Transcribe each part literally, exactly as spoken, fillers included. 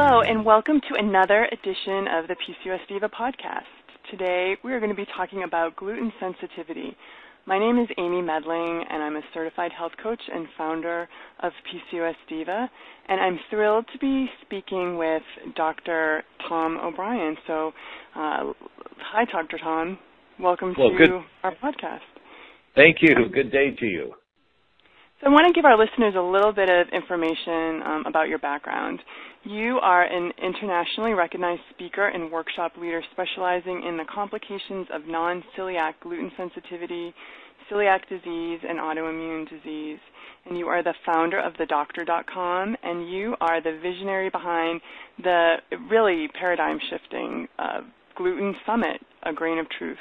Hello, and welcome to another edition of the P C O S Diva podcast. Today, we are going to be talking about gluten sensitivity. My name is Amy Medling, and I'm a certified health coach and founder of P C O S Diva, and I'm thrilled to be speaking with Doctor Tom O'Brien. So, uh, hi, Doctor Tom. Welcome well, to good. our podcast. Thank you. Good day to you. So I want to give our listeners a little bit of information um, about your background. You are an internationally recognized speaker and workshop leader specializing in the complications of non-celiac gluten sensitivity, celiac disease, and autoimmune disease. And you are the founder of the doctor dot com, and you are the visionary behind the really paradigm-shifting uh, Gluten Summit, A Grain of Truth,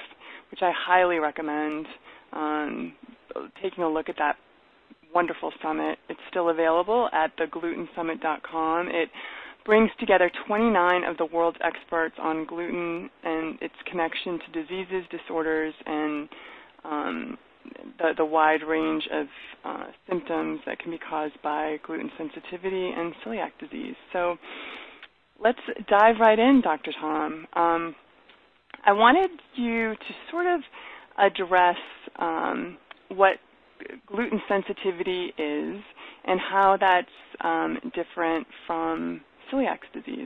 which I highly recommend um, taking a look at that. Wonderful summit. It's still available at the gluten summit dot com. It brings together twenty-nine of the world's experts on gluten and its connection to diseases, disorders, and um, the, the wide range of uh, symptoms that can be caused by gluten sensitivity and celiac disease. So let's dive right in, Doctor Tom. Um, I wanted you to sort of address um, what gluten sensitivity is and how that's um, different from celiac disease.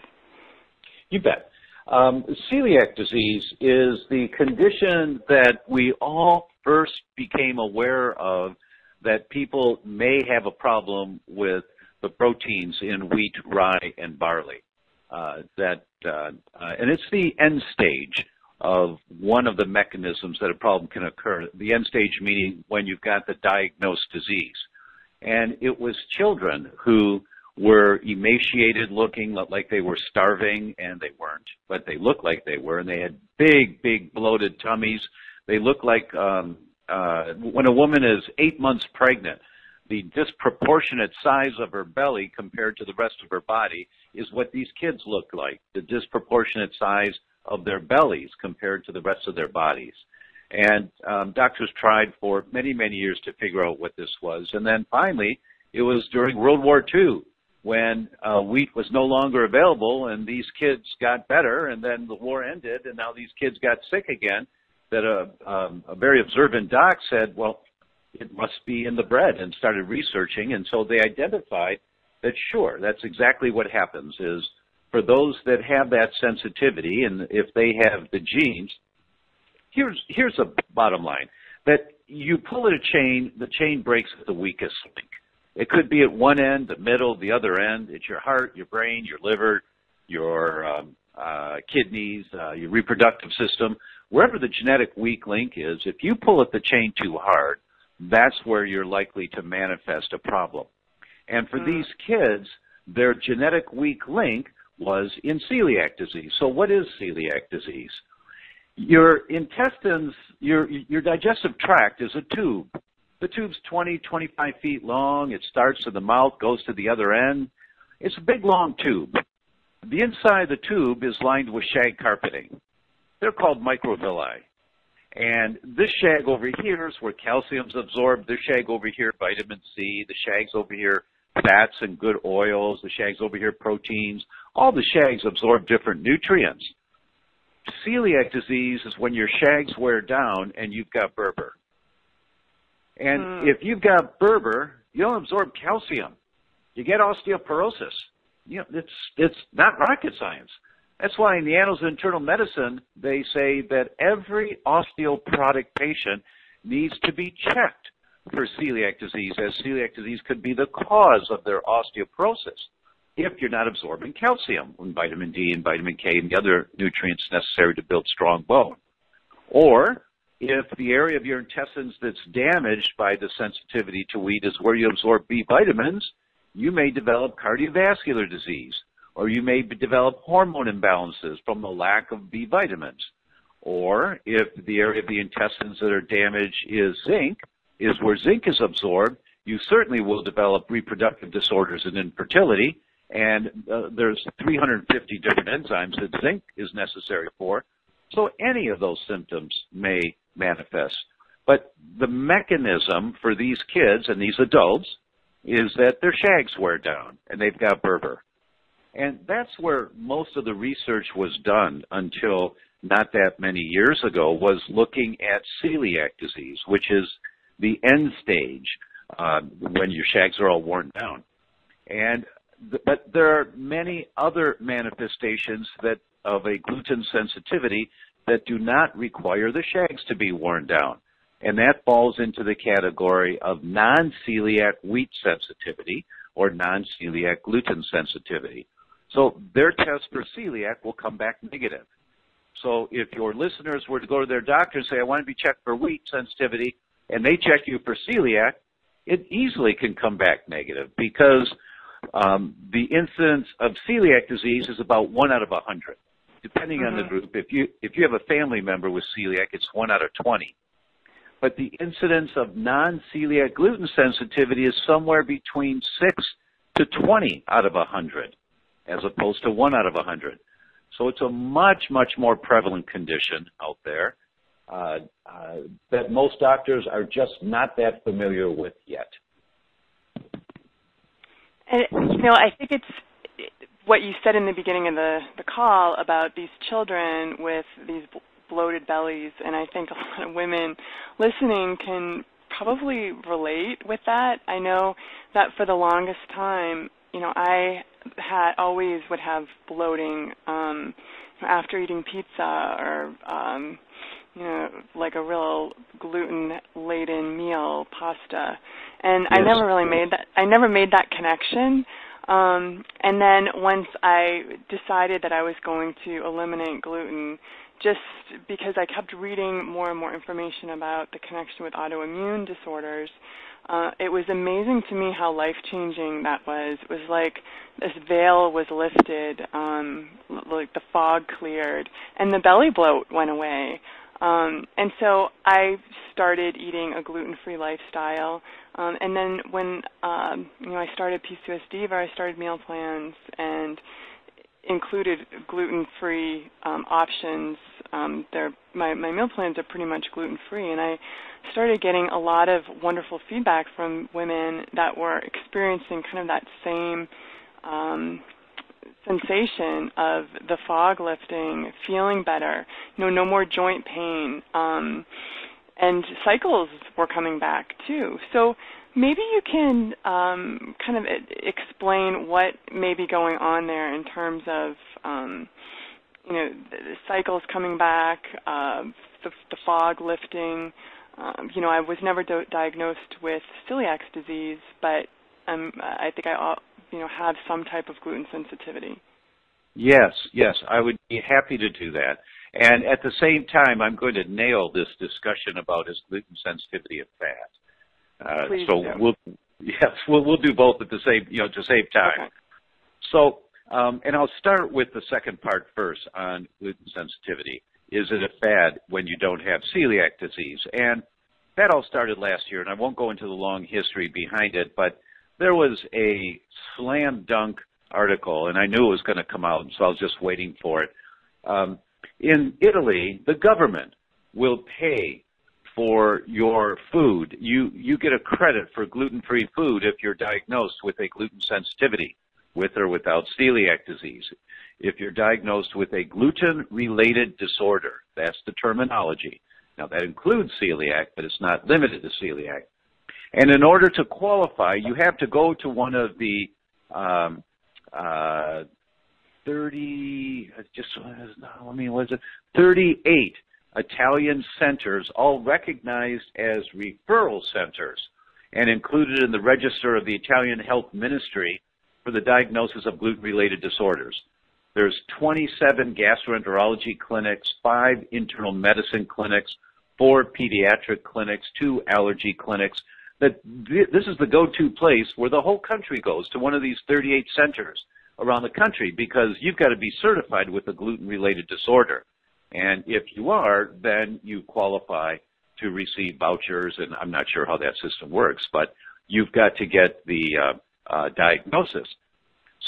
You bet. Um, celiac disease is the condition that we all first became aware of, that people may have a problem with the proteins in wheat, rye, and barley. Uh, that uh, uh, and it's the end stage of one of the mechanisms that a problem can occur, the end stage meaning when you've got the diagnosed disease. And it was children who were emaciated looking, like they were starving, and they weren't, but they looked like they were, and they had big, big bloated tummies. They look like um, uh, when a woman is eight months pregnant, the disproportionate size of her belly compared to the rest of her body is what these kids look like, the disproportionate size of their bellies compared to the rest of their bodies. And um, doctors tried for many, many years to figure out what this was. And then finally, it was during World War Two when uh, wheat was no longer available and these kids got better, and then the war ended and now these kids got sick again, that a, um, a very observant doc said, well, it must be in the bread, and started researching. And so they identified that, sure, that's exactly what happens is, for those that have that sensitivity, and if they have the genes, here's here's a bottom line, that you pull at a chain, the chain breaks at the weakest link. It could be at one end, the middle, the other end. It's your heart, your brain, your liver, your um, uh, kidneys, uh, your reproductive system. Wherever the genetic weak link is, if you pull at the chain too hard, that's where you're likely to manifest a problem. And for these kids, their genetic weak link was in celiac disease. So what is celiac disease? Your intestines, your your digestive tract is a tube. The tube's twenty, twenty-five feet long. It starts in the mouth, goes to the other end. It's a big, long tube. The inside of the tube is lined with shag carpeting. They're called microvilli. And this shag over here is where calcium's absorbed. This shag over here, vitamin C. The shag's over here, fats and good oils. The shag's over here, proteins. All the shags absorb different nutrients. Celiac disease is when your shags wear down and you've got Berber. And mm. if you've got Berber, you don't absorb calcium. You get osteoporosis. You know, it's, it's not rocket science. That's why in the Annals of Internal Medicine, they say that every osteoporotic patient needs to be checked for celiac disease, as celiac disease could be the cause of their osteoporosis if you're not absorbing calcium and vitamin D and vitamin K and the other nutrients necessary to build strong bone. Or if the area of your intestines that's damaged by the sensitivity to wheat is where you absorb B vitamins, you may develop cardiovascular disease, or you may develop hormone imbalances from the lack of B vitamins. Or if the area of the intestines that are damaged is zinc, is where zinc is absorbed, you certainly will develop reproductive disorders and infertility. And uh, there's three hundred fifty different enzymes that zinc is necessary for. So any of those symptoms may manifest. But the mechanism for these kids and these adults is that their shags wear down and they've got Berber. And that's where most of the research was done until not that many years ago, was looking at celiac disease, which is the end stage uh, when your shags are all worn down. And th but there are many other manifestations that of a gluten sensitivity that do not require the shags to be worn down. And that falls into the category of non-celiac wheat sensitivity or non-celiac gluten sensitivity. So their test for celiac will come back negative. So if your listeners were to go to their doctor and say, I want to be checked for wheat sensitivity, and they check you for celiac, it easily can come back negative because um, the incidence of celiac disease is about one out of one hundred. Depending mm-hmm. on the group, if you, if you have a family member with celiac, it's one out of twenty. But the incidence of non-celiac gluten sensitivity is somewhere between six to twenty out of one hundred, as opposed to one out of one hundred. So it's a much, much more prevalent condition out there uh, uh, that most doctors are just not that familiar with yet. And, you know, I think it's what you said in the beginning of the, the call about these children with these bloated bellies, and I think a lot of women listening can probably relate with that. I know that for the longest time, you know, I had always would have bloating um, after eating pizza or, um, you know, like a real gluten-laden meal, pasta, and yes. I never really made that. I never made that connection. Um, and then once I decided that I was going to eliminate gluten, just because I kept reading more and more information about the connection with autoimmune disorders, uh, it was amazing to me how life-changing that was. It was like this veil was lifted, um, like the fog cleared, and the belly bloat went away. Um, and so I started eating a gluten-free lifestyle. Um, and then when um, you know I started P C O S Diva, I started meal plans and included gluten-free um, options. Um, they're, my, my meal plans are pretty much gluten-free, and I started getting a lot of wonderful feedback from women that were experiencing kind of that same um, sensation of the fog lifting, feeling better, you know, no more joint pain, um, and cycles were coming back too. So maybe you can um, kind of explain what may be going on there in terms of, um, you know, the cycles coming back, uh, the, the fog lifting. Um, you know, I was never diagnosed with celiac disease, but um, I think I, you know, have some type of gluten sensitivity. Yes, yes, I would be happy to do that. And at the same time, I'm going to nail this discussion about is gluten sensitivity a fad. Uh, so do. we'll yes we'll we'll do both at the same you know to save time. Okay. So um, and I'll start with the second part first on gluten sensitivity. Is it a fad when you don't have celiac disease? And that all started last year, and I won't go into the long history behind it. But there was a slam dunk article, and I knew it was going to come out, so I was just waiting for it. Um, in Italy, the government will pay for your food. You, you get a credit for gluten-free food if you're diagnosed with a gluten sensitivity, with or without celiac disease. If you're diagnosed with a gluten-related disorder, that's the terminology. Now, that includes celiac, but it's not limited to celiac. And in order to qualify, you have to go to one of the um, uh, thirty, just let me, what is it, thirty-eight Italian centers, all recognized as referral centers and included in the register of the Italian Health Ministry for the diagnosis of gluten-related disorders. There's twenty-seven gastroenterology clinics, five internal medicine clinics, four pediatric clinics, two allergy clinics. That this is the go-to place where the whole country goes to one of these thirty-eight centers around the country because you've got to be certified with a gluten-related disorder. And if you are, then you qualify to receive vouchers, and I'm not sure how that system works, but you've got to get the uh, uh, diagnosis.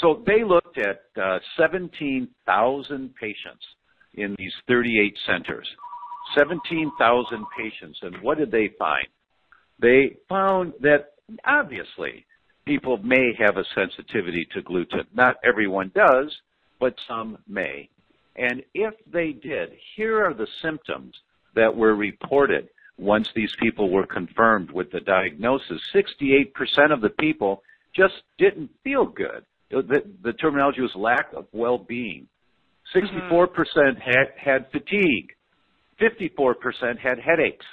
So they looked at uh, seventeen thousand patients in these thirty-eight centers, seventeen thousand patients, and what did they find? They found that, obviously, people may have a sensitivity to gluten. Not everyone does, but some may. And if they did, here are the symptoms that were reported once these people were confirmed with the diagnosis. sixty-eight percent of the people just didn't feel good. The, the terminology was lack of well-being. sixty-four percent mm-hmm. had, had fatigue. fifty-four percent had headaches.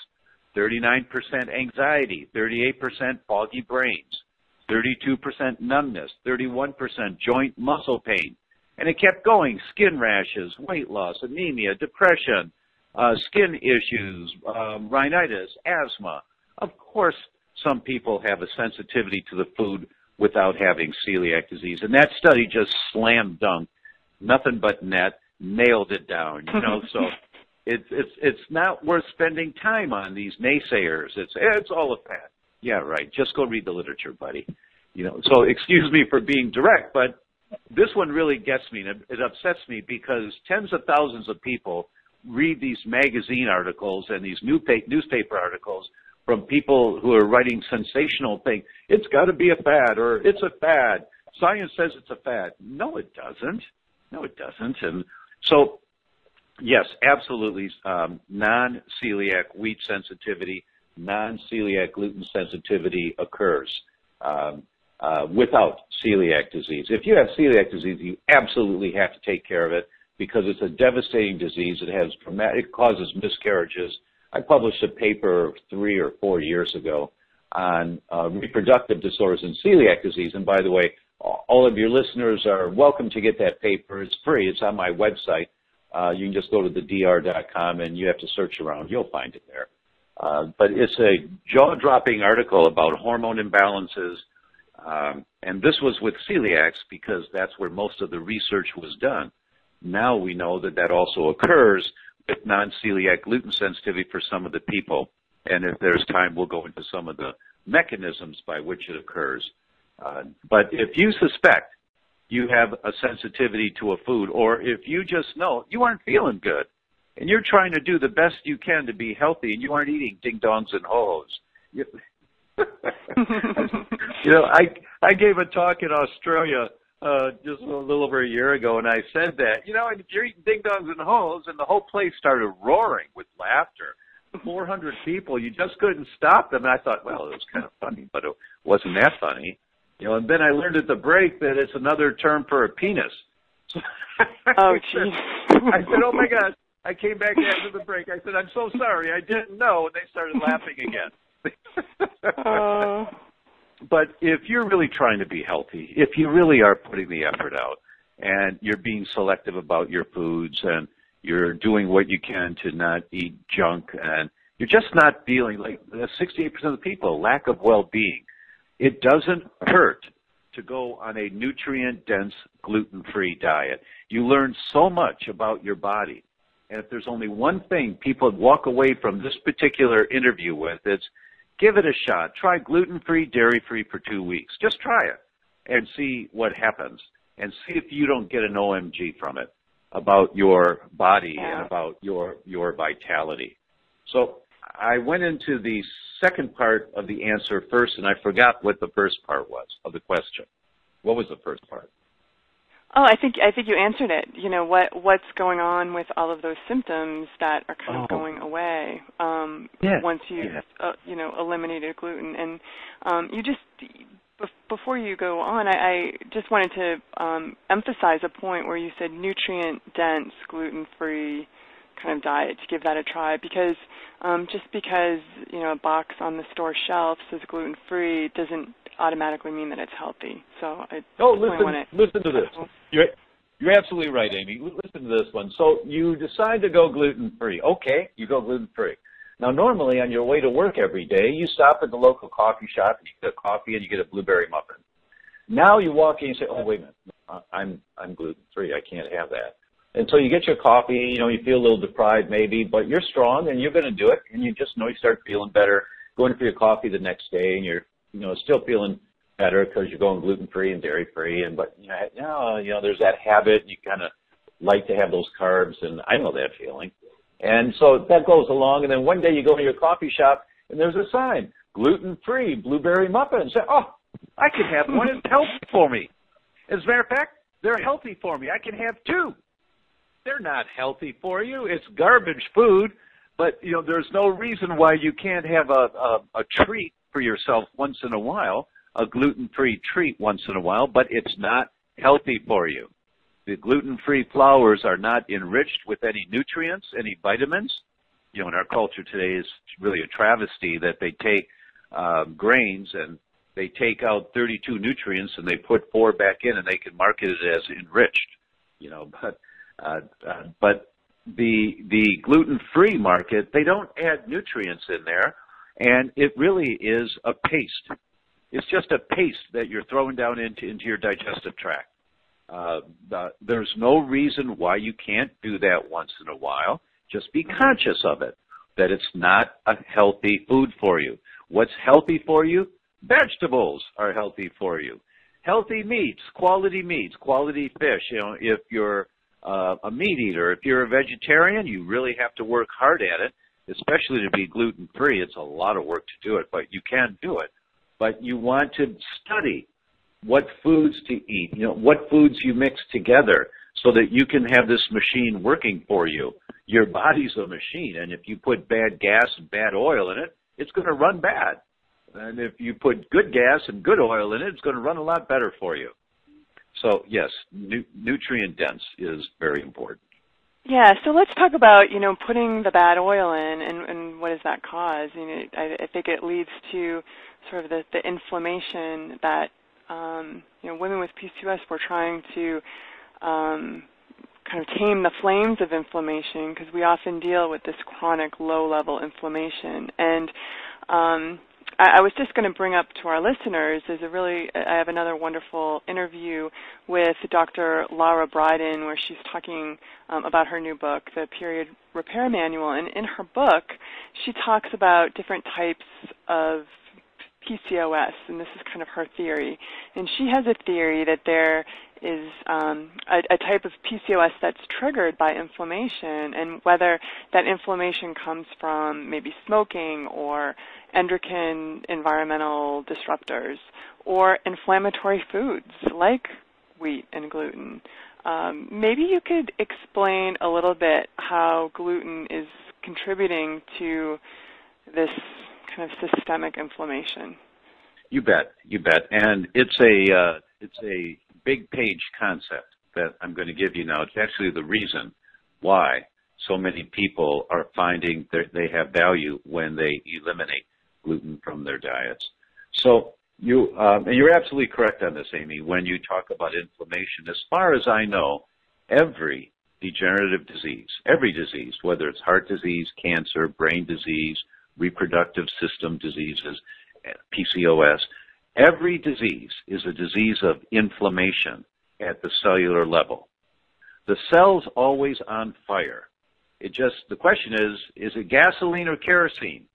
thirty-nine percent anxiety. thirty-eight percent foggy brains. thirty-two percent numbness. thirty-one percent joint muscle pain. And it kept going. Skin rashes, weight loss, anemia, depression, uh, skin issues, um, rhinitis, asthma. Of course, some people have a sensitivity to the food without having celiac disease. And that study just slam dunked, nothing but net, nailed it down, you know. So it's it's it's not worth spending time on these naysayers. It's it's all a fad. Yeah, right. Just go read the literature, buddy. You know. So excuse me for being direct, but this one really gets me, and it upsets me because tens of thousands of people read these magazine articles and these new newspaper articles from people who are writing sensational things. It's got to be a fad, or it's a fad. Science says it's a fad. No, it doesn't. No, it doesn't. And so, yes, absolutely, um, non-celiac wheat sensitivity, non-celiac gluten sensitivity occurs um, uh, without celiac disease. If you have celiac disease, you absolutely have to take care of it because it's a devastating disease. It has dramatic, it causes miscarriages. I published a paper three or four years ago on uh, reproductive disorders and celiac disease. And by the way, all of your listeners are welcome to get that paper. It's free. It's on my website. Uh, you can just go to the D R dot com, and you have to search around. You'll find it there. Uh, but it's a jaw-dropping article about hormone imbalances, um, and this was with celiacs because that's where most of the research was done. Now we know that that also occurs with non-celiac gluten sensitivity for some of the people, and if there's time, we'll go into some of the mechanisms by which it occurs. Uh, but if you suspect you have a sensitivity to a food, or if you just know you aren't feeling good and you're trying to do the best you can to be healthy and you aren't eating ding-dongs and ho-hos. You, you know, I, I gave a talk in Australia uh, just a little over a year ago, and I said that. You know, if you're eating ding-dongs and ho-hos, and the whole place started roaring with laughter. four hundred people, you just couldn't stop them. And I thought, well, it was kind of funny, but it wasn't that funny. You know, and then I learned at the break that it's another term for a penis. So oh, geez. I said, oh, my God. I came back after the break. I said, I'm so sorry. I didn't know. And they started laughing again. uh... But if you're really trying to be healthy, if you really are putting the effort out and you're being selective about your foods and you're doing what you can to not eat junk and you're just not feeling like sixty-eight percent of the people, lack of well-being. It doesn't hurt to go on a nutrient-dense, gluten-free diet. You learn so much about your body. And if there's only one thing people walk away from this particular interview with, it's give it a shot. Try gluten-free, dairy-free for two weeks. Just try it and see what happens and see if you don't get an O M G from it about your body and about your, your vitality. So I went into the second part of the answer first, and I forgot what the first part was of the question. What was the first part? Oh, I think I think you answered it. You know, what what's going on with all of those symptoms that are kind oh. of going away um, yeah. once you yeah. uh, you know eliminated gluten. And um, you just before you go on, I, I just wanted to um, emphasize a point where you said nutrient dense, gluten free kind of diet, to give that a try, because um, just because, you know, a box on the store shelf says gluten-free doesn't automatically mean that it's healthy. So I oh, listen, want to listen to this. You're, you're absolutely right, Amy. Listen to this one. So you decide to go gluten-free. Okay, you go gluten-free. Now, normally on your way to work every day, you stop at the local coffee shop and you get a coffee and you get a blueberry muffin. Now you walk in and you say, oh, wait a minute, I'm, I'm gluten-free. I can't have that. And so you get your coffee, you know, you feel a little deprived maybe, but you're strong and you're going to do it. And you just know you start feeling better, going for your coffee the next day, and you're, you know, still feeling better because you're going gluten-free and dairy-free. And but, you know, you know, there's that habit. You kind of like to have those carbs, and I know that feeling. And so that goes along. And then one day you go to your coffee shop, and there's a sign, gluten-free blueberry muffin. Say, oh, I can have one that's healthy for me. As a matter of fact, they're healthy for me. I can have two. They're not healthy for you. It's garbage food. But, you know, there's no reason why you can't have a, a, a treat for yourself once in a while, a gluten-free treat once in a while, but it's not healthy for you. The gluten-free flours are not enriched with any nutrients, any vitamins. You know, in our culture today, it's really a travesty that they take uh, grains and they take out thirty-two nutrients and they put four back in, and they can market it as enriched. You know, but uh, uh, but the the gluten-free market, they don't add nutrients in there, and it really is a paste. It's just a paste that you're throwing down into into your digestive tract. Uh, the, there's no reason why you can't do that once in a while. Just be conscious of it, that it's not a healthy food for you. What's healthy for you? Vegetables are healthy for you. Healthy meats, quality meats, quality fish. You know, if you're uh, a meat eater, if you're a vegetarian, you really have to work hard at it, especially to be gluten-free. It's a lot of work to do it, but you can do it. But you want to study what foods to eat, you know, what foods you mix together so that you can have this machine working for you. Your body's a machine, and if you put bad gas and bad oil in it, it's going to run bad. And if you put good gas and good oil in it, it's going to run a lot better for you. So, yes, nu- nutrient dense is very important. Yeah, so let's talk about, you know, putting the bad oil in and, and what does that cause? You know, I, I think it leads to sort of the, the inflammation that Um, you know, women with P C O S were trying to um, kind of tame the flames of inflammation, because we often deal with this chronic low-level inflammation. And um, I, I was just going to bring up to our listeners, there's a really, I have another wonderful interview with Doctor Laura Bryden, where she's talking um, about her new book, The Period Repair Manual. And in her book, she talks about different types of P C O S, and this is kind of her theory. And she has a theory that there is um, a, a type of P C O S that's triggered by inflammation, and whether that inflammation comes from maybe smoking or endocrine environmental disruptors or inflammatory foods like wheat and gluten. Um, maybe you could explain a little bit how gluten is contributing to this kind of systemic inflammation. You bet, you bet. And it's a uh, it's a big page concept that I'm going to give you now. It's actually the reason why so many people are finding that they have value when they eliminate gluten from their diets. So you um, and you're absolutely correct on this, Amy, when you talk about inflammation. As far as I know, every degenerative disease, every disease, whether it's heart disease, cancer, brain disease, reproductive system diseases, P C O S, every disease is a disease of inflammation at the cellular level. The cell's always on fire. It just, the question is, is it gasoline or kerosene?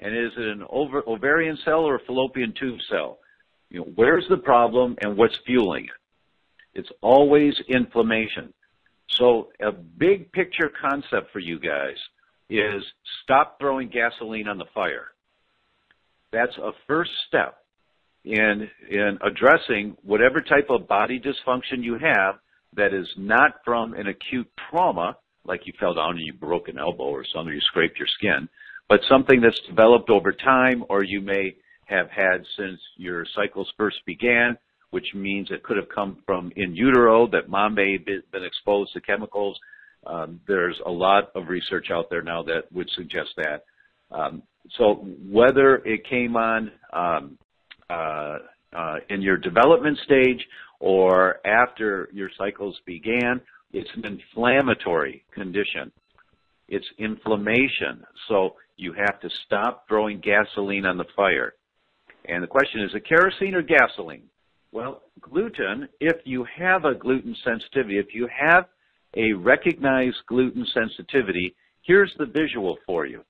And is it an ov- ovarian cell or a fallopian tube cell? You know, where's the problem and what's fueling it? It's always inflammation. So a big picture concept for you guys is stop throwing gasoline on the fire. That's a first step in in addressing whatever type of body dysfunction you have that is not from an acute trauma, like you fell down and you broke an elbow or something, you scraped your skin, but something that's developed over time, or you may have had since your cycles first began, which means it could have come from in utero, that mom may have been exposed to chemicals. Um, there's a lot of research out there now that would suggest that. Um, so whether it came on um, uh, uh, in your development stage or after your cycles began, it's an inflammatory condition. It's inflammation. So you have to stop throwing gasoline on the fire. And the question is, is it kerosene or gasoline? Well, gluten, if you have a gluten sensitivity, if you have a recognized gluten sensitivity, here's the visual for you.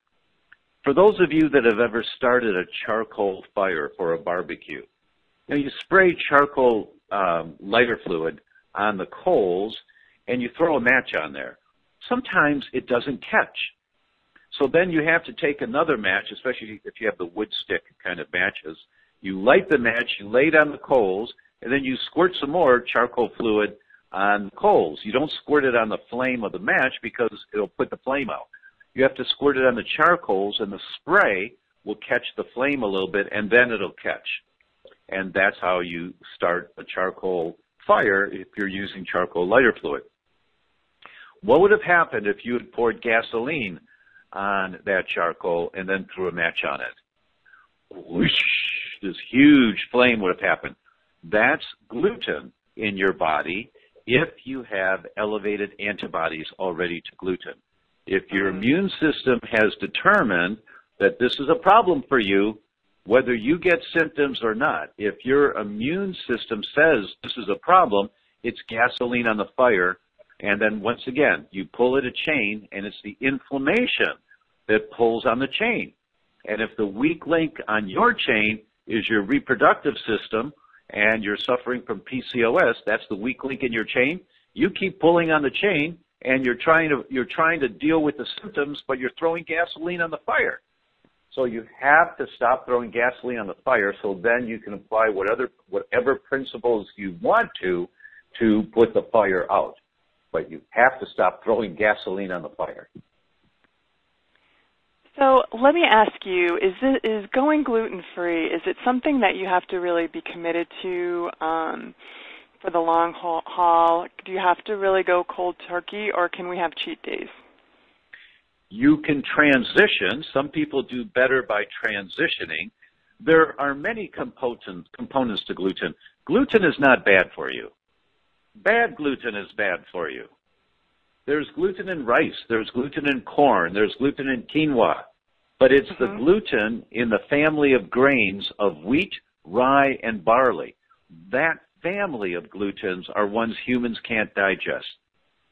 For those of you that have ever started a charcoal fire for a barbecue, you know, you spray charcoal um, lighter fluid on the coals and you throw a match on there. Sometimes it doesn't catch. So then you have to take another match, especially if you have the wood stick kind of matches, You light the match, you lay it on the coals, and then you squirt some more charcoal fluid on the coals. You don't squirt it on the flame of the match because it'll put the flame out. You have to squirt it on the charcoals, and the spray will catch the flame a little bit, and then it'll catch. And that's how you start a charcoal fire if you're using charcoal lighter fluid. What would have happened if you had poured gasoline on that charcoal and then threw a match on it? Whoosh, this huge flame would have happened. That's gluten in your body if you have elevated antibodies already to gluten. If your immune system has determined that this is a problem for you, whether you get symptoms or not, if your immune system says this is a problem, it's gasoline on the fire. And then once again, you pull at a chain, and it's the inflammation that pulls on the chain. And if the weak link on your chain is your reproductive system and you're suffering from P C O S, that's the weak link in your chain. You keep pulling on the chain, and you're trying to, you're trying to deal with the symptoms, but you're throwing gasoline on the fire. So you have to stop throwing gasoline on the fire, so then you can apply what other, whatever principles you want to to put the fire out. But you have to stop throwing gasoline on the fire. So let me ask you, is this, is going gluten-free, is it something that you have to really be committed to um, for the long haul? Do you have to really go cold turkey, or can we have cheat days? You can transition. Some people do better by transitioning. There are many components components to gluten. Gluten is not bad for you. Bad gluten is bad for you. There's gluten in rice. There's gluten in corn. There's gluten in quinoa. But it's mm-hmm. the gluten in the family of grains of wheat, rye, and barley. That family of glutens are ones humans can't digest.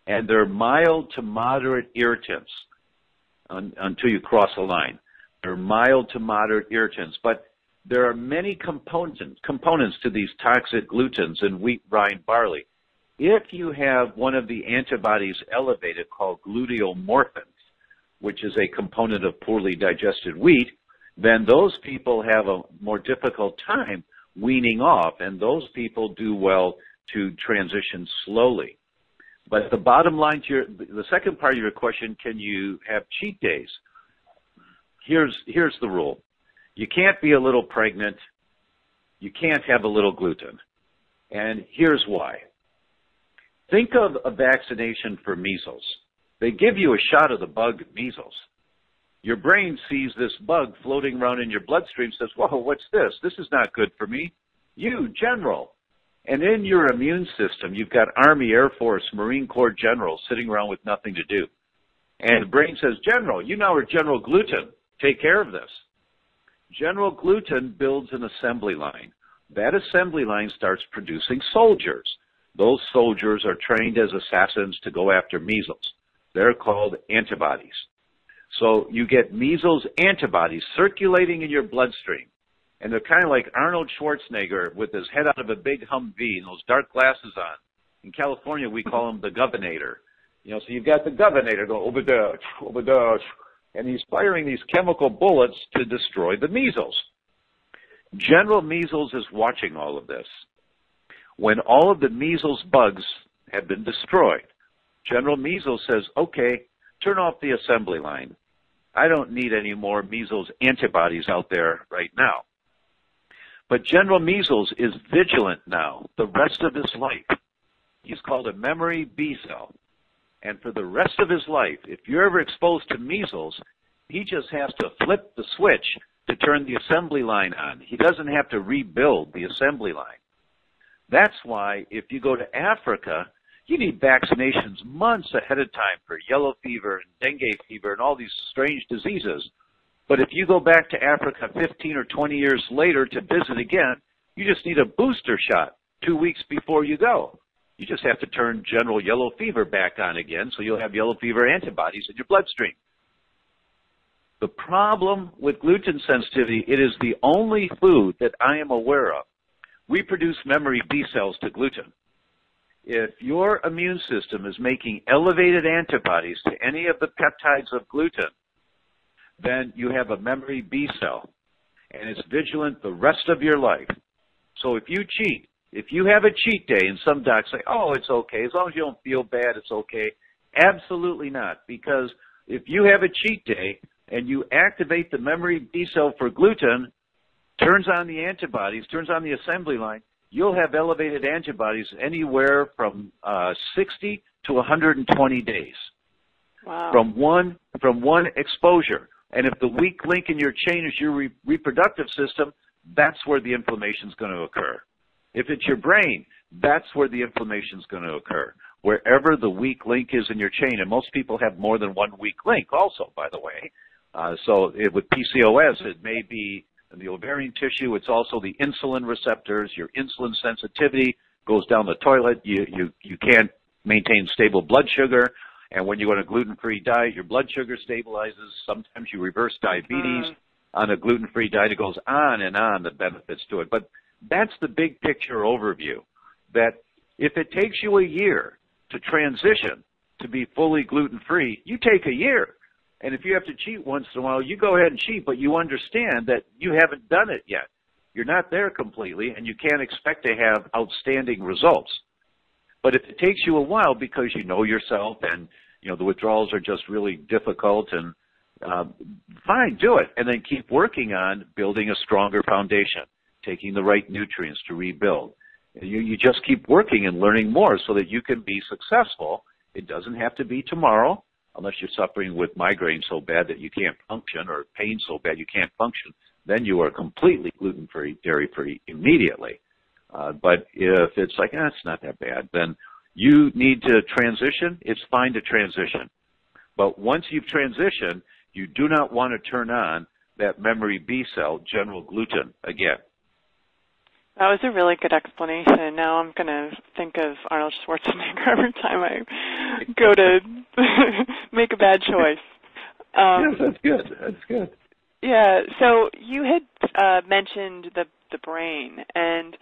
And they're mild to moderate irritants un- until you cross a line. They're mild to moderate irritants. But there are many component- components to these toxic glutens in wheat, rye, and barley. If you have one of the antibodies elevated called gluteomorphins, which is a component of poorly digested wheat, then those people have a more difficult time weaning off, and those people do well to transition slowly. But the bottom line to your, the second part of your question, can you have cheat days? Here's, here's the rule. You can't be a little pregnant. You can't have a little gluten. And here's why. Think of a vaccination for measles. They give you a shot of the bug measles. Your brain sees this bug floating around in your bloodstream, says, whoa, what's this? This is not good for me. You, general. And in your immune system, you've got Army, Air Force, Marine Corps generals sitting around with nothing to do. And the brain says, general, you now are general gluten. Take care of this. General gluten builds an assembly line. That assembly line starts producing soldiers. Those soldiers are trained as assassins to go after measles. They're called antibodies. So you get measles antibodies circulating in your bloodstream. And they're kind of like Arnold Schwarzenegger with his head out of a big Humvee and those dark glasses on. In California, we call him the governor. You know, so you've got the governor going over there, over there. And he's firing these chemical bullets to destroy the measles. General measles is watching all of this. When all of the measles bugs have been destroyed, General Measles says, okay, turn off the assembly line. I don't need any more measles antibodies out there right now. But General Measles is vigilant now the rest of his life. He's called a memory B cell. And for the rest of his life, if you're ever exposed to measles, he just has to flip the switch to turn the assembly line on. He doesn't have to rebuild the assembly line. That's why if you go to Africa, you need vaccinations months ahead of time for yellow fever and dengue fever and all these strange diseases. But if you go back to Africa fifteen or twenty years later to visit again, you just need a booster shot two weeks before you go. You just have to turn general yellow fever back on again, so you'll have yellow fever antibodies in your bloodstream. The problem with gluten sensitivity, it is the only food that I am aware of. We produce memory B cells to gluten. If your immune system is making elevated antibodies to any of the peptides of gluten, then you have a memory B cell. and it's vigilant the rest of your life. So if you cheat, if you have a cheat day, and some docs say, oh, it's okay, as long as you don't feel bad, it's okay. Absolutely not, because if you have a cheat day and you activate the memory B cell for gluten, turns on the antibodies, turns on the assembly line, you'll have elevated antibodies anywhere from uh, sixty to one hundred twenty days. Wow. From one from one exposure. And if the weak link in your chain is your re reproductive system, that's where the inflammation is going to occur. If it's your brain, that's where the inflammation is going to occur, wherever the weak link is in your chain. And most people have more than one weak link also, by the way. Uh, so it, with P C O S, it may be in the ovarian tissue. It's also the insulin receptors. Your insulin sensitivity goes down the toilet. You, you, you can't maintain stable blood sugar. And when you go on a gluten-free diet, your blood sugar stabilizes. Sometimes you reverse diabetes. Mm. On a gluten-free diet, it goes on and on, the benefits to it. But that's the big picture overview, that if it takes you a year to transition to be fully gluten-free, you take a year. And if you have to cheat once in a while, you go ahead and cheat, but you understand that you haven't done it yet. You're not there completely, and you can't expect to have outstanding results. But if it takes you a while because you know yourself and, you know, the withdrawals are just really difficult, and uh, fine, do it. And then keep working on building a stronger foundation, taking the right nutrients to rebuild. You, you just keep working and learning more so that you can be successful. It doesn't have to be tomorrow, unless you're suffering with migraine so bad that you can't function, or pain so bad you can't function. Then you are completely gluten-free, dairy-free immediately. Uh, but if it's like, ah, it's not that bad, then you need to transition. It's fine to transition. But once you've transitioned, you do not want to turn on that memory B cell, general gluten, again. That was a really good explanation. Now I'm going to think of Arnold Schwarzenegger every time I go to make a bad choice. Um, yes, that's good. That's good. Yeah. So you had uh, mentioned the, the brain, and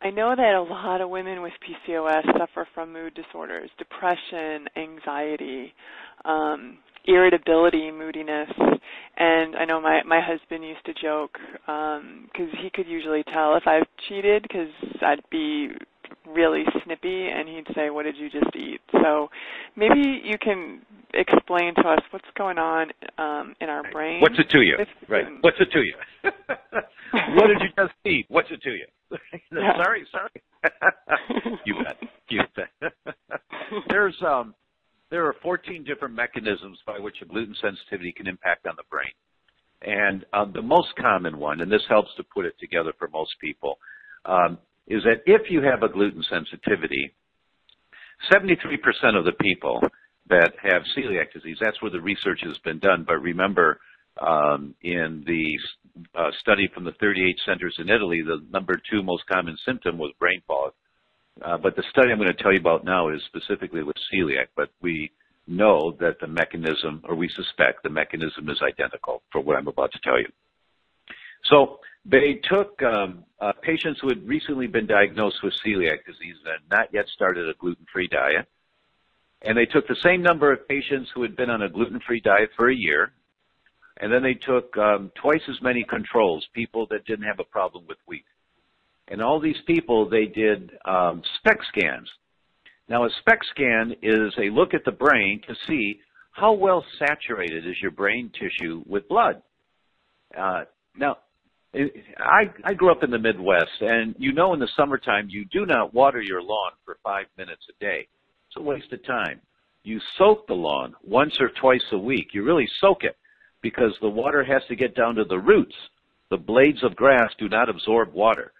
I know that a lot of women with P C O S suffer from mood disorders, depression, anxiety, um, irritability, moodiness. And I know my, my husband used to joke, because um, he could usually tell if I've cheated, because I'd be really snippy, and he'd say, what did you just eat? So maybe you can explain to us what's going on um, in our brain. What's it to you? Right. What's it to you? What did you just eat? What's it to you? Yeah. Sorry, sorry. You bet. You bet. There's um, there are fourteen different mechanisms by which a gluten sensitivity can impact on the brain, and um, the most common one, and this helps to put it together for most people, um, is that if you have a gluten sensitivity, seventy-three percent of the people that have celiac disease, that's where the research has been done. But remember, Um, in the uh, study from the thirty-eight centers in Italy, the number two most common symptom was brain fog. Uh, but the study I'm going to tell you about now is specifically with celiac, but we know that the mechanism, or we suspect the mechanism, is identical for what I'm about to tell you. So they took um, uh, patients who had recently been diagnosed with celiac disease and had not yet started a gluten-free diet, and they took the same number of patients who had been on a gluten-free diet for a year. And then they took um, twice as many controls, people that didn't have a problem with wheat. And all these people, they did um, SPECT scans. Now, a SPECT scan is a look at the brain to see how well saturated is your brain tissue with blood. Uh, now, it, I, I grew up in the Midwest, and you know in the summertime you do not water your lawn for five minutes a day. It's a waste of time. You soak the lawn once or twice a week. You really soak it, because the water has to get down to the roots. The blades of grass do not absorb water.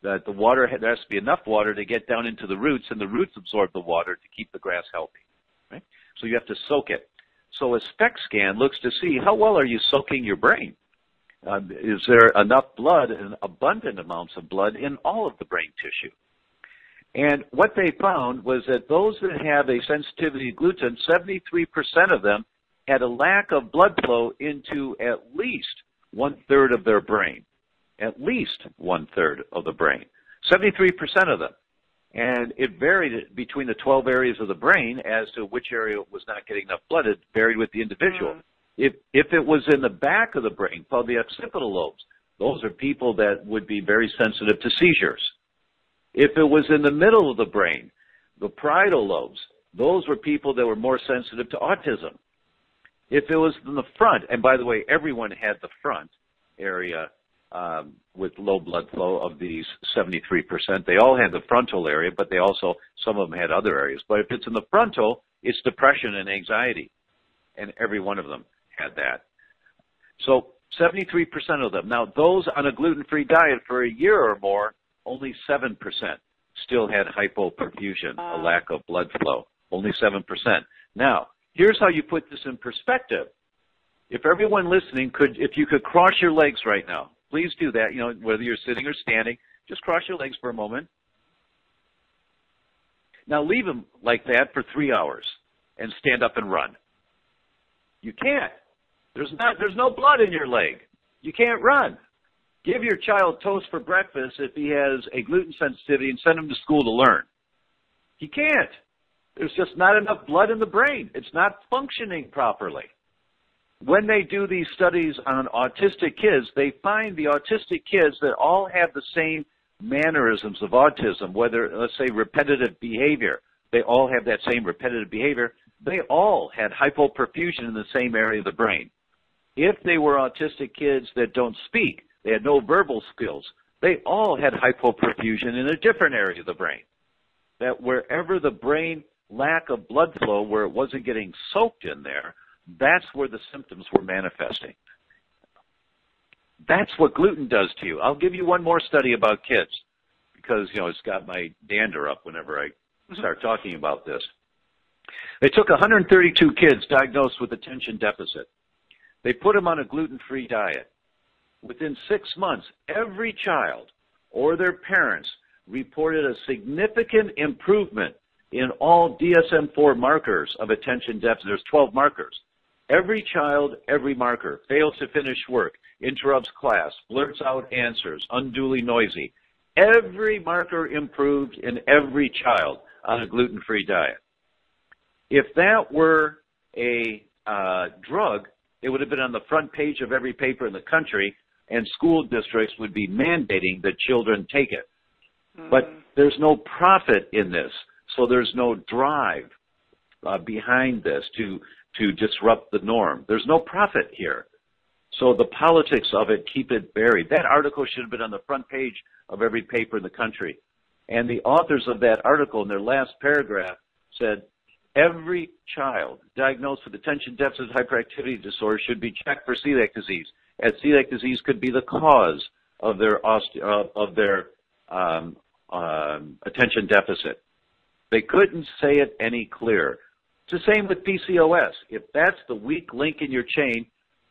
That the water, there has to be enough water to get down into the roots, and the roots absorb the water to keep the grass healthy. Right? So you have to soak it. So a SPECT scan looks to see how well are you soaking your brain. Um, is there enough blood and abundant amounts of blood in all of the brain tissue? And what they found was that those that have a sensitivity to gluten, seventy-three percent of them had a lack of blood flow into at least one-third of their brain, at least one-third of the brain, seventy-three percent of them. And it varied between the twelve areas of the brain as to which area was not getting enough blood. It varied with the individual. Mm. If, if it was in the back of the brain, called the occipital lobes, Those are people that would be very sensitive to seizures. If it was in the middle of the brain, the parietal lobes, those were people that were more sensitive to autism. If it was in the front, and by the way, everyone had the front area um, with low blood flow of these seventy-three percent. They all had the frontal area, but they also, some of them had other areas. But if it's in the frontal, it's depression and anxiety, and every one of them had that. So seventy-three percent of them. Now, those on a gluten-free diet for a year or more, only seven percent still had hypoperfusion, a lack of blood flow, only seven percent. Now, here's how you put this in perspective. If everyone listening could, if you could cross your legs right now, please do that, you know, whether you're sitting or standing, just cross your legs for a moment. Now, leave them like that for three hours and stand up and run. You can't. There's not, there's no blood in your leg. You can't run. Give your child toast for breakfast if he has a gluten sensitivity and send him to school to learn. He can't. There's just not enough blood in the brain. It's not functioning properly. When they do these studies on autistic kids, they find the autistic kids that all have the same mannerisms of autism, whether, let's say, repetitive behavior. They all have that same repetitive behavior. They all had hypoperfusion in the same area of the brain. If they were autistic kids that don't speak, they had no verbal skills, they all had hypoperfusion in a different area of the brain. That wherever the brain lack of blood flow, where it wasn't getting soaked in there, that's where the symptoms were manifesting. That's what gluten does to you. I'll give you one more study about kids because, you know, it's got my dander up whenever I start talking about this. They took one hundred thirty-two kids diagnosed with attention deficit. They put them on a gluten-free diet. Within six months, every child or their parents reported a significant improvement in all D S M four markers of attention deficit. There's twelve markers. Every child, every marker, fails to finish work, interrupts class, blurts out answers, unduly noisy. Every marker improved in every child on a gluten-free diet. If that were a uh, drug, it would have been on the front page of every paper in the country, and school districts would be mandating that children take it. Mm-hmm. But there's no profit in this, so there's no drive uh, behind this to, to disrupt the norm. There's no profit here. So the politics of it, keep it buried. That article should have been on the front page of every paper in the country. And the authors of that article, in their last paragraph, said, every child diagnosed with attention deficit hyperactivity disorder should be checked for celiac disease, as celiac disease could be the cause of their, uh, of their um, um, attention deficit. They couldn't say it any clearer. It's the same with P C O S. If that's the weak link in your chain,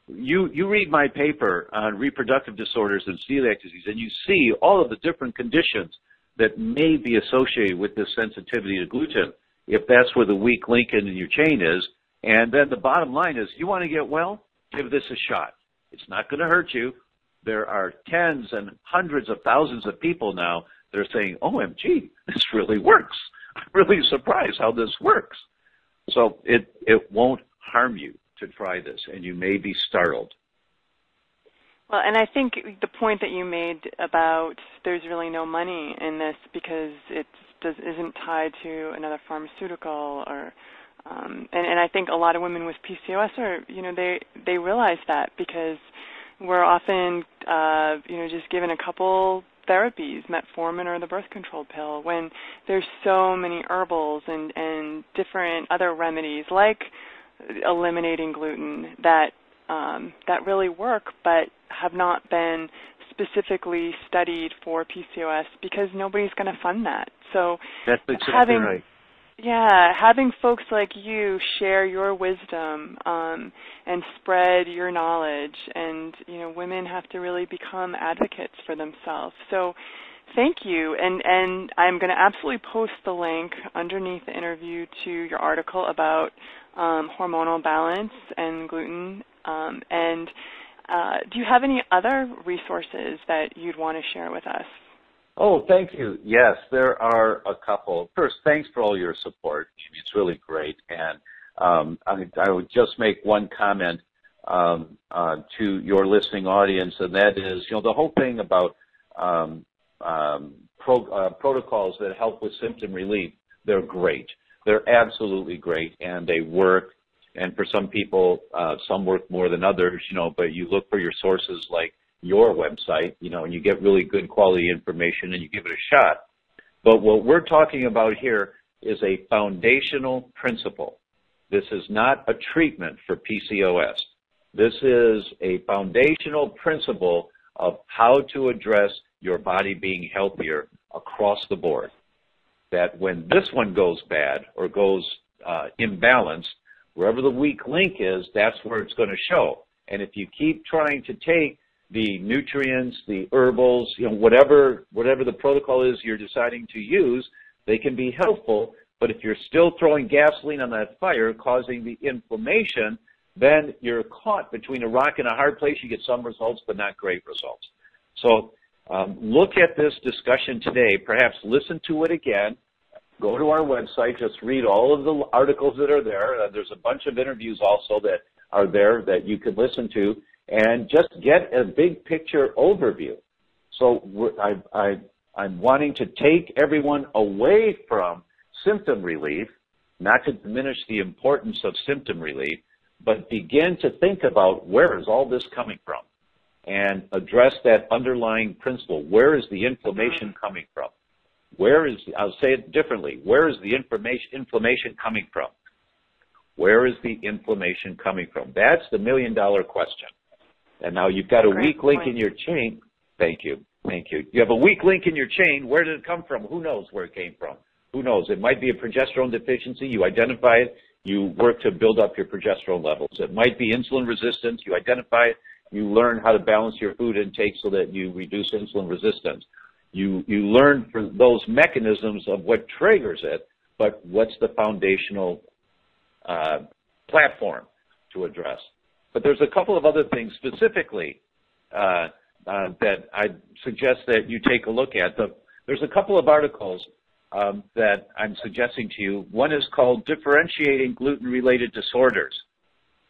you, you read my paper on reproductive disorders and celiac disease, and you see all of the different conditions that may be associated with this sensitivity to gluten, if that's where the weak link in your chain is. And then the bottom line is, you want to get well? Give this a shot. It's not going to hurt you. There are tens and hundreds of thousands of people now that are saying, O M G, this really works. I'm really surprised how this works. So it, it won't harm you to try this, and you may be startled. Well, and I think the point that you made about there's really no money in this because it's Does, isn't tied to another pharmaceutical, or um, and, and I think a lot of women with P C O S are, you know, they they realize that because we're often uh, you know, just given a couple therapies, metformin or the birth control pill, when there's so many herbals and and different other remedies like eliminating gluten that um, that really work but have not been specifically studied for P C O S because nobody's going to fund that. So that's exactly having, right. Yeah, having folks like you share your wisdom um, and spread your knowledge, and you know, women have to really become advocates for themselves. So thank you, and and I'm going to absolutely post the link underneath the interview to your article about um, hormonal balance and gluten. Um, and uh, do you have any other resources that you'd want to share with us? Oh, thank you. Yes, there are a couple. First, thanks for all your support. It's really great. And um, I, I would just make one comment um, uh, to your listening audience, and that is, you know, the whole thing about um, um, pro, uh, protocols that help with symptom relief. They're great. They're absolutely great, and they work. And for some people, uh, some work more than others, you know, but you look for your sources like your website, you know, and you get really good quality information and you give it a shot. But what we're talking about here is a foundational principle. This is not a treatment for P C O S. This is a foundational principle of how to address your body being healthier across the board. That when this one goes bad or goes uh, imbalanced, wherever the weak link is, that's where it's going to show. And if you keep trying to take the nutrients, the herbals, you know, whatever whatever the protocol is you're deciding to use, they can be helpful. But if you're still throwing gasoline on that fire, causing the inflammation, then you're caught between a rock and a hard place. You get some results, but not great results. So um, look at this discussion today. Perhaps listen to it again. Go to our website, just read all of the articles that are there. Uh, there's a bunch of interviews also that are there that you can listen to, and just get a big picture overview. So we're, I, I, I'm wanting to take everyone away from symptom relief, not to diminish the importance of symptom relief, but begin to think about where is all this coming from and address that underlying principle. Where is the inflammation coming from? Where is, I'll say it differently, where is the information, inflammation coming from? Where is the inflammation coming from? That's the million dollar question. And now you've got a Great weak link point. in your chain. Thank you. Thank you. You have a weak link in your chain. Where did it come from? Who knows where it came from? Who knows? It might be a progesterone deficiency. You identify it. You work to build up your progesterone levels. It might be insulin resistance. You identify it. You learn how to balance your food intake so that you reduce insulin resistance. You, you learn from those mechanisms of what triggers it, but what's the foundational uh, platform to address. But there's a couple of other things specifically uh, uh, that I suggest that you take a look at. The, there's a couple of articles um, that I'm suggesting to you. One is called Differentiating Gluten-Related Disorders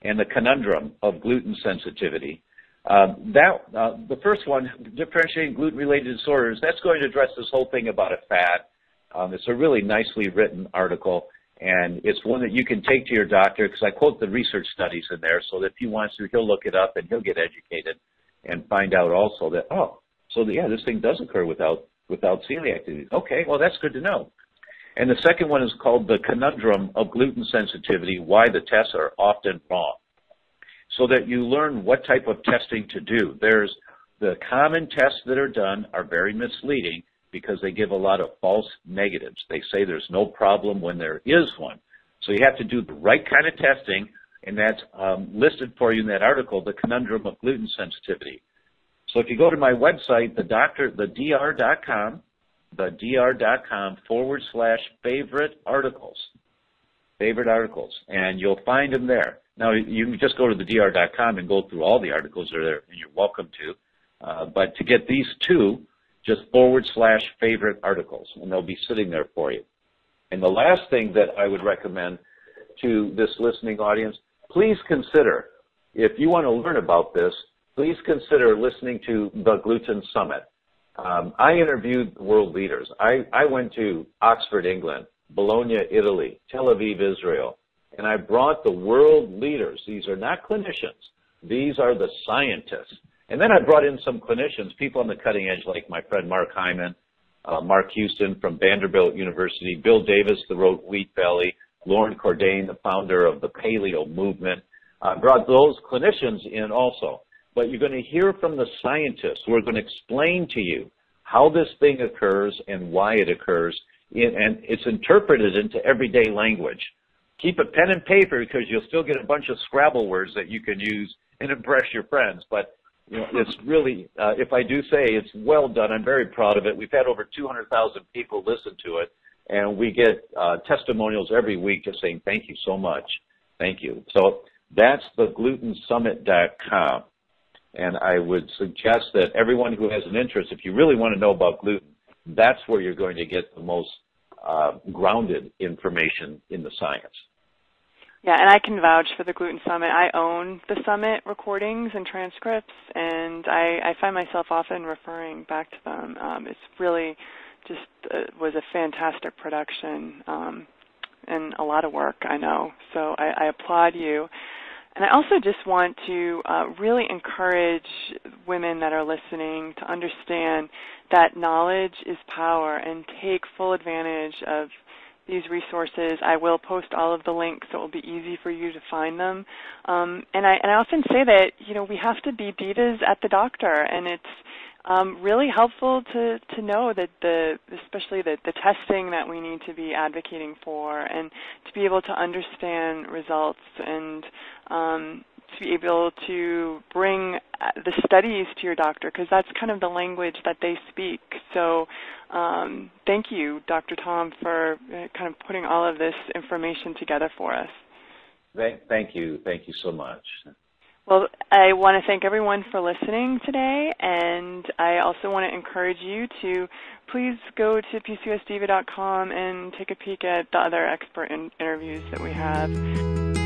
and the Conundrum of Gluten Sensitivity. Uh, that, uh, the first one, differentiating gluten-related disorders, that's going to address this whole thing about a fat. Um, it's a really nicely written article, and it's one that you can take to your doctor because I quote the research studies in there, so that if he wants to, he'll look it up and he'll get educated and find out also that, oh, so the, yeah, this thing does occur without, without celiac disease. Okay, well, that's good to know. And the second one is called The Conundrum of Gluten Sensitivity, Why the Tests Are Often Wrong. So that you learn what type of testing to do. There's the common tests that are done are very misleading because they give a lot of false negatives. They say there's no problem when there is one. So you have to do the right kind of testing, and that's um, listed for you in that article, The Conundrum of Gluten Sensitivity. So if you go to my website, the D R dot com, the D R dot com forward slash favorite articles, favorite articles, and you'll find them there. Now, you can just go to the D R dot com and go through all the articles that are there, and you're welcome to. Uh, but to get these two, just forward slash favorite articles, and they'll be sitting there for you. And the last thing that I would recommend to this listening audience, please consider, if you want to learn about this, please consider listening to the Gluten Summit. Um, I interviewed world leaders. I, I went to Oxford, England, Bologna, Italy, Tel Aviv, Israel. And I brought the world leaders. These are not clinicians. These are the scientists. And then I brought in some clinicians, people on the cutting edge, like my friend Mark Hyman, uh, Mark Houston from Vanderbilt University, Bill Davis, who wrote Wheat Belly, Lauren Cordain, the founder of the Paleo movement. I brought those clinicians in also. But you're going to hear from the scientists who are going to explain to you how this thing occurs and why it occurs. And it's interpreted into everyday language. Keep a pen and paper because you'll still get a bunch of Scrabble words that you can use and impress your friends. But you know, it's really, uh, if I do say it's well done, I'm very proud of it. We've had over two hundred thousand people listen to it, and we get uh, testimonials every week just saying thank you so much. Thank you. So that's the gluten summit dot com, and I would suggest that everyone who has an interest, if you really want to know about gluten, that's where you're going to get the most Uh, grounded information in the science. Yeah, and I can vouch for the Gluten Summit. I own the summit recordings and transcripts, and I, I find myself often referring back to them. Um, it's really just uh, was a fantastic production um, and a lot of work, I know. So I, I applaud you. And I also just want to uh, really encourage women that are listening to understand that knowledge is power and take full advantage of these resources. I will post all of the links so it will be easy for you to find them. Um, and, I, and I often say that, you know, we have to be divas at the doctor, and it's um, really helpful to, to know that the, especially the, the testing that we need to be advocating for, and to be able to understand results, and um, to be able to bring the studies to your doctor, because that's kind of the language that they speak. So um, thank you, Doctor Tom, for kind of putting all of this information together for us. Thank, thank you. Thank you so much. Well, I want to thank everyone for listening today, and I also want to encourage you to please go to P C O S diva dot com and take a peek at the other expert in- interviews that we have.